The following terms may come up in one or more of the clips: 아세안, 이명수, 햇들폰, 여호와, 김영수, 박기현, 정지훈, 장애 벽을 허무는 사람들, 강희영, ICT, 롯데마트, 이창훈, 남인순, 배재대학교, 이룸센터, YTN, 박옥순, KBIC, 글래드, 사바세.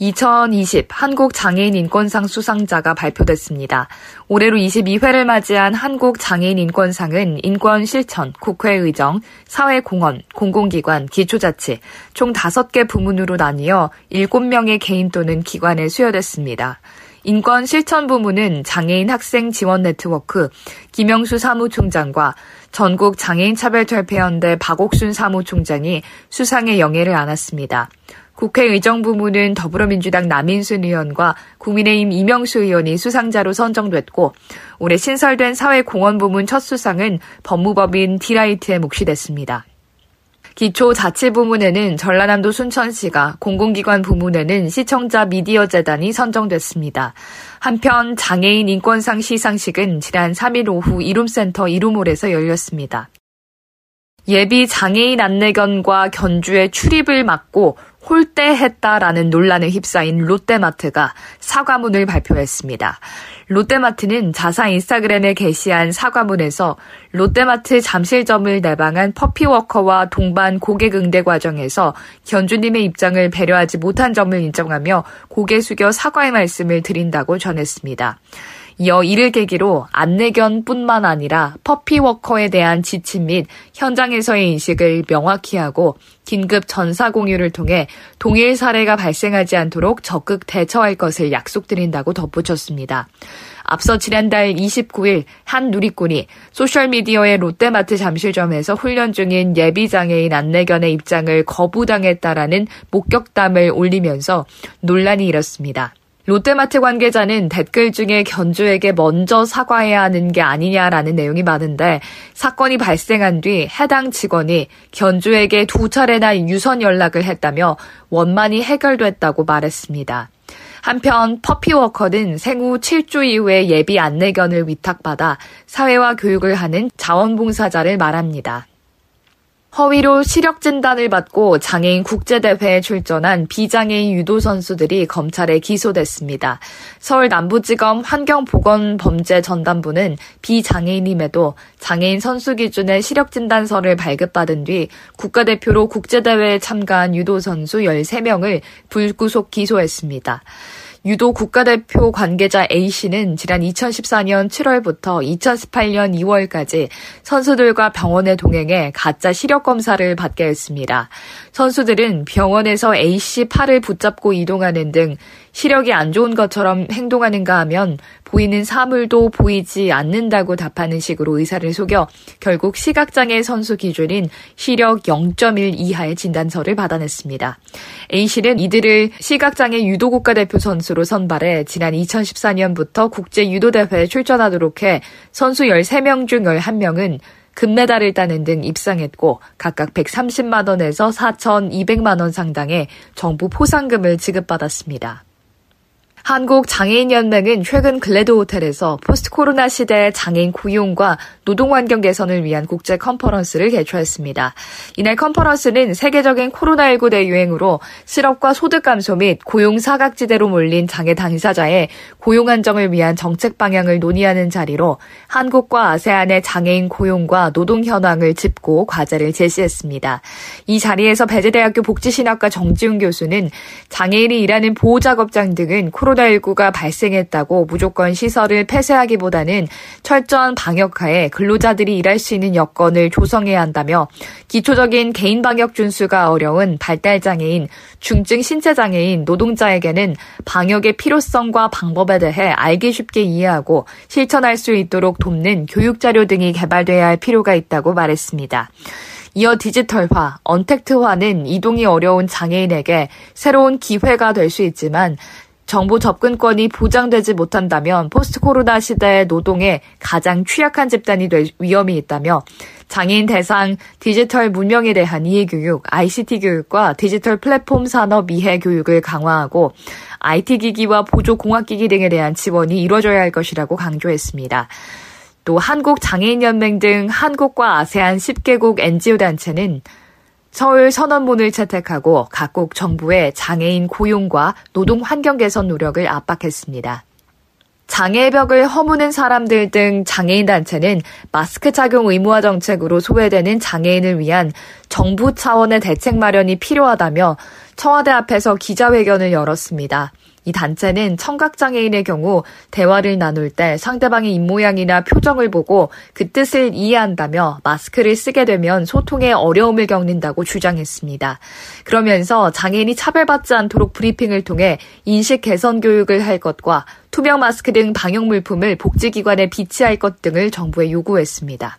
2020 한국장애인인권상 수상자가 발표됐습니다. 올해로 22회를 맞이한 한국장애인인권상은 인권실천, 국회의정, 사회공헌, 공공기관, 기초자치 총 5개 부문으로 나뉘어 7명의 개인 또는 기관에 수여됐습니다. 인권실천 부문은 장애인 학생 지원 네트워크 김영수 사무총장과 전국장애인차별철폐연대 박옥순 사무총장이 수상의 영예를 안았습니다. 국회의정 부문은 더불어민주당 남인순 의원과 국민의힘 이명수 의원이 수상자로 선정됐고 올해 신설된 사회공헌 부문 첫 수상은 법무법인 디라이트에 몫이 됐습니다. 기초자치 부문에는 전라남도 순천시가, 공공기관 부문에는 시청자 미디어 재단이 선정됐습니다. 한편 장애인 인권상 시상식은 지난 3일 오후 이룸센터 이룸홀에서 열렸습니다. 예비 장애인 안내견과 견주의 출입을 막고 홀대했다라는 논란에 휩싸인 롯데마트가 사과문을 발표했습니다. 롯데마트는 자사 인스타그램에 게시한 사과문에서 롯데마트 잠실점을 내방한 퍼피워커와 동반 고객 응대 과정에서 견주님의 입장을 배려하지 못한 점을 인정하며 고개 숙여 사과의 말씀을 드린다고 전했습니다. 이어 이를 계기로 안내견뿐만 아니라 퍼피워커에 대한 지침 및 현장에서의 인식을 명확히 하고 긴급 전사 공유를 통해 동일 사례가 발생하지 않도록 적극 대처할 것을 약속드린다고 덧붙였습니다. 앞서 지난달 29일 한 누리꾼이 소셜미디어에 롯데마트 잠실점에서 훈련 중인 예비장애인 안내견의 입장을 거부당했다라는 목격담을 올리면서 논란이 일었습니다. 롯데마트 관계자는 댓글 중에 견주에게 먼저 사과해야 하는 게 아니냐라는 내용이 많은데 사건이 발생한 뒤 해당 직원이 견주에게 2차례나 유선 연락을 했다며 원만히 해결됐다고 말했습니다. 한편 퍼피워커는 생후 7주 이후에 예비 안내견을 위탁받아 사회화 교육을 하는 자원봉사자를 말합니다. 허위로 시력 진단을 받고 장애인 국제대회에 출전한 비장애인 유도 선수들이 검찰에 기소됐습니다. 서울 남부지검 환경보건범죄전담부는 비장애인임에도 장애인 선수 기준의 시력 진단서를 발급받은 뒤 국가대표로 국제대회에 참가한 유도 선수 13명을 불구속 기소했습니다. 유도 국가대표 관계자 A씨는 지난 2014년 7월부터 2018년 2월까지 선수들과 병원에 동행해 가짜 시력검사를 받게 했습니다. 선수들은 병원에서 A씨 팔을 붙잡고 이동하는 등 시력이 안 좋은 것처럼 행동하는가 하면 보이는 사물도 보이지 않는다고 답하는 식으로 의사를 속여 결국 시각장애 선수 기준인 시력 0.1 이하의 진단서를 받아냈습니다. A씨는 이들을 시각장애 유도국가대표 선수로 선발해 지난 2014년부터 국제유도대회에 출전하도록 해 선수 13명 중 11명은 금메달을 따는 등 입상했고 각각 130만 원에서 4,200만 원 상당의 정부 포상금을 지급받았습니다. 한국장애인연맹은 최근 글래드 호텔에서 포스트코로나 시대의 장애인 고용과 노동환경 개선을 위한 국제 컨퍼런스를 개최했습니다. 이날 컨퍼런스는 세계적인 코로나19 대유행으로 실업과 소득 감소 및 고용 사각지대로 몰린 장애 당사자의 고용 안정을 위한 정책 방향을 논의하는 자리로 한국과 아세안의 장애인 고용과 노동 현황을 짚고 과제를 제시했습니다. 이 자리에서 배재대학교 복지신학과 정지훈 교수는 장애인이 일하는 보호작업장 등은 코로나19가 발생했다고 무조건 시설을 폐쇄하기보다는 철저한 방역하에 근로자들이 일할 수 있는 여건을 조성해야 한다며 기초적인 개인 방역 준수가 어려운 발달장애인, 중증 신체장애인, 노동자에게는 방역의 필요성과 방법에 대해 알기 쉽게 이해하고 실천할 수 있도록 돕는 교육자료 등이 개발돼야 할 필요가 있다고 말했습니다. 이어 디지털화, 언택트화는 이동이 어려운 장애인에게 새로운 기회가 될 수 있지만 정보 접근권이 보장되지 못한다면 포스트 코로나 시대의 노동에 가장 취약한 집단이 될 위험이 있다며 장애인 대상 디지털 문명에 대한 이해교육, ICT 교육과 디지털 플랫폼 산업 이해 교육을 강화하고 IT기기와 보조공학기기 등에 대한 지원이 이루어져야 할 것이라고 강조했습니다. 또 한국장애인연맹 등 한국과 아세안 10개국 NGO단체는 서울 선언문을 채택하고 각국 정부의 장애인 고용과 노동 환경 개선 노력을 압박했습니다. 장애 벽을 허무는 사람들 등 장애인 단체는 마스크 착용 의무화 정책으로 소외되는 장애인을 위한 정부 차원의 대책 마련이 필요하다며 청와대 앞에서 기자회견을 열었습니다. 이 단체는 청각장애인의 경우 대화를 나눌 때 상대방의 입모양이나 표정을 보고 그 뜻을 이해한다며 마스크를 쓰게 되면 소통에 어려움을 겪는다고 주장했습니다. 그러면서 장애인이 차별받지 않도록 브리핑을 통해 인식 개선 교육을 할 것과 투명 마스크 등 방역 물품을 복지기관에 비치할 것 등을 정부에 요구했습니다.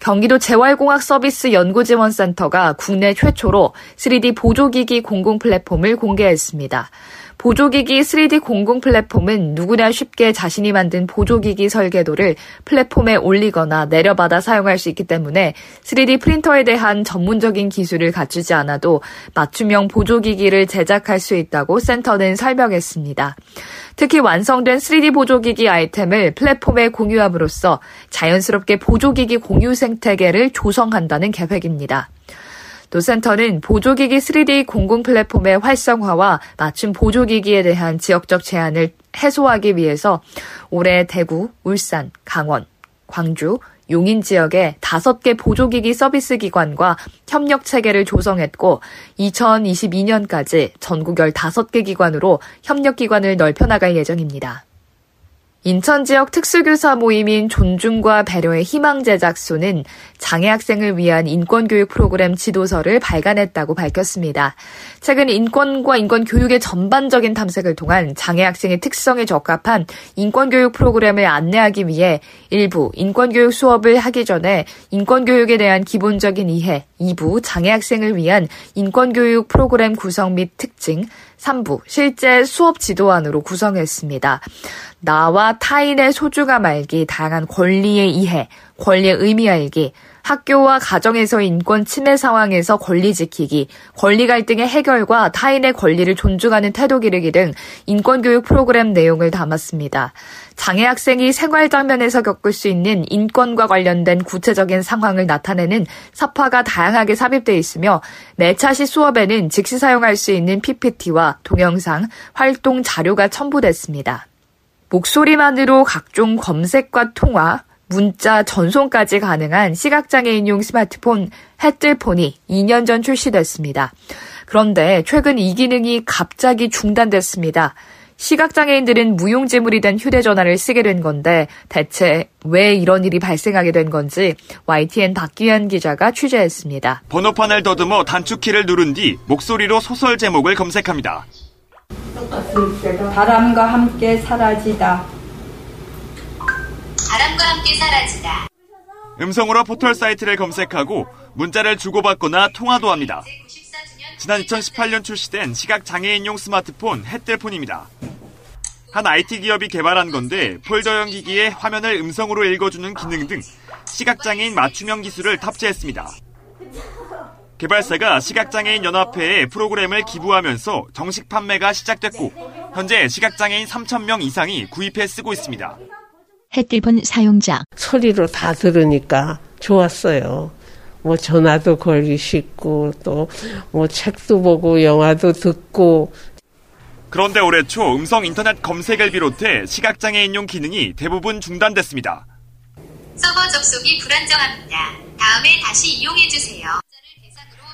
경기도 재활공학서비스연구지원센터가 국내 최초로 3D 보조기기 공공 플랫폼을 공개했습니다. 보조기기 3D 공공 플랫폼은 누구나 쉽게 자신이 만든 보조기기 설계도를 플랫폼에 올리거나 내려받아 사용할 수 있기 때문에 3D 프린터에 대한 전문적인 기술을 갖추지 않아도 맞춤형 보조기기를 제작할 수 있다고 센터는 설명했습니다. 특히 완성된 3D 보조기기 아이템을 플랫폼에 공유함으로써 자연스럽게 보조기기 공유 생태계를 조성한다는 계획입니다. 또 센터는 보조기기 3D 공공 플랫폼의 활성화와 맞춤 보조기기에 대한 지역적 제한을 해소하기 위해서 올해 대구, 울산, 강원, 광주, 용인 지역에 5개 보조기기 서비스 기관과 협력 체계를 조성했고 2022년까지 전국 15개 기관으로 협력 기관을 넓혀나갈 예정입니다. 인천 지역 특수교사 모임인 존중과 배려의 희망 제작소는 장애 학생을 위한 인권교육 프로그램 지도서를 발간했다고 밝혔습니다. 최근 인권과 인권교육의 전반적인 탐색을 통한 장애 학생의 특성에 적합한 인권교육 프로그램을 안내하기 위해 1부 인권교육 수업을 하기 전에 인권교육에 대한 기본적인 이해, 2부 장애 학생을 위한 인권교육 프로그램 구성 및 특징, 3부 실제 수업 지도안으로 구성했습니다. 나와 타인의 소중함 알기, 다양한 권리의 이해, 권리의 의미 알기, 학교와 가정에서 인권 침해 상황에서 권리 지키기, 권리 갈등의 해결과 타인의 권리를 존중하는 태도 기르기 등 인권교육 프로그램 내용을 담았습니다. 장애 학생이 생활 장면에서 겪을 수 있는 인권과 관련된 구체적인 상황을 나타내는 삽화가 다양하게 삽입돼 있으며 매차 시 수업에는 즉시 사용할 수 있는 PPT와 동영상, 활동 자료가 첨부됐습니다. 목소리만으로 각종 검색과 통화, 문자 전송까지 가능한 시각장애인용 스마트폰 햇들폰이 2년 전 출시됐습니다. 그런데 최근 이 기능이 갑자기 중단됐습니다. 시각장애인들은 무용지물이 된 휴대전화를 쓰게 된 건데 대체 왜 이런 일이 발생하게 된 건지 YTN 박기현 기자가 취재했습니다. 번호판을 더듬어 단축키를 누른 뒤 목소리로 소설 제목을 검색합니다. 바람과 함께 사라지다. 바람과 함께 사라지다. 음성으로 포털 사이트를 검색하고 문자를 주고받거나 통화도 합니다. 지난 2018년 출시된 시각장애인용 스마트폰 햇들폰입니다. 한 IT 기업이 개발한 건데 폴더형 기기에 화면을 음성으로 읽어주는 기능 등 시각장애인 맞춤형 기술을 탑재했습니다. 개발사가 시각장애인연합회에 프로그램을 기부하면서 정식 판매가 시작됐고 현재 시각장애인 3,000명 이상이 구입해 쓰고 있습니다. 햇들폰 사용자. 소리로 다 들으니까 좋았어요. 전화도 걸기 쉽고 또 책도 보고 영화도 듣고. 그런데 올해 초 음성 인터넷 검색을 비롯해 시각장애인용 기능이 대부분 중단됐습니다. 서버 접속이 불안정합니다. 다음에 다시 이용해주세요.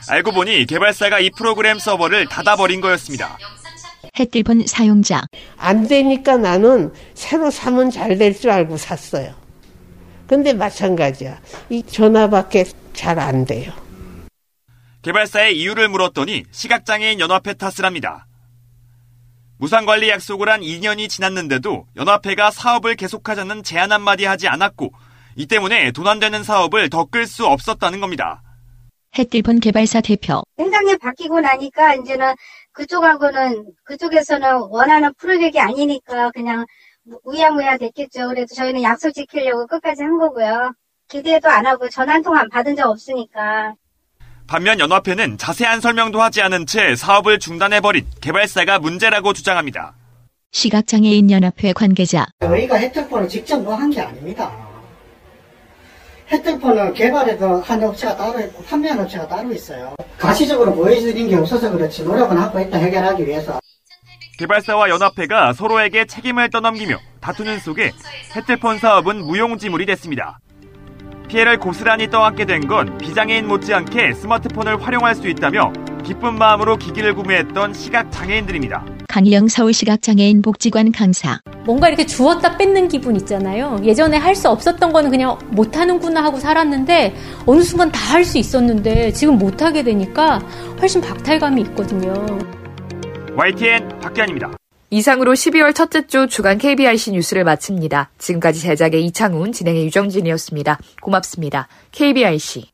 알고 보니 개발사가 이 프로그램 서버를 닫아버린 거였습니다. 햇들폰 사용자. 안 되니까 나는 새로 사면 잘 될 줄 알고 샀어요. 근데 마찬가지야. 이 전화밖에 잘 안 돼요. 개발사의 이유를 물었더니 시각장애인 연합회 탓을 합니다. 무상관리 약속을 한 2년이 지났는데도 연합회가 사업을 계속하자는 제안 한마디 하지 않았고 이 때문에 돈 안 되는 사업을 더 끌 수 없었다는 겁니다. 햇들폰 개발사 대표. 행정이 바뀌고 나니까 이제는 그쪽에서는 원하는 프로젝트가 아니니까 그냥 우야무야 됐겠죠. 그래도 저희는 약속 지키려고 끝까지 한 거고요. 기대도 안 하고 전화 한 통 안 받은 적 없으니까. 반면 연합회는 자세한 설명도 하지 않은 채 사업을 중단해버린 개발사가 문제라고 주장합니다. 시각장애인 연합회 관계자. 저희가 햇들폰을 직접 뭐 한 게 아닙니다. 햇들폰은 개발에도 한 업체가 따로 있고 판매한 업체가 따로 있어요. 가시적으로 보여지는 게 없어서 그렇지 노력은 하고 있다 해결하기 위해서. 개발사와 연합회가 서로에게 책임을 떠넘기며 다투는 속에 햇들폰 사업은 무용지물이 됐습니다. 피해를 고스란히 떠안게 된 건 비장애인 못지않게 스마트폰을 활용할 수 있다며 기쁜 마음으로 기기를 구매했던 시각장애인들입니다. 강희영 서울시각장애인 복지관 강사. 뭔가 이렇게 주었다 뺏는 기분 있잖아요. 예전에 할 수 없었던 거는 그냥 못하는구나 하고 살았는데 어느 순간 다 할 수 있었는데 지금 못하게 되니까 훨씬 박탈감이 있거든요. YTN 박기현입니다. 이상으로 12월 첫째 주 주간 KBIC 뉴스를 마칩니다. 지금까지 제작의 이창훈, 진행의 유정진이었습니다. 고맙습니다. KBIC.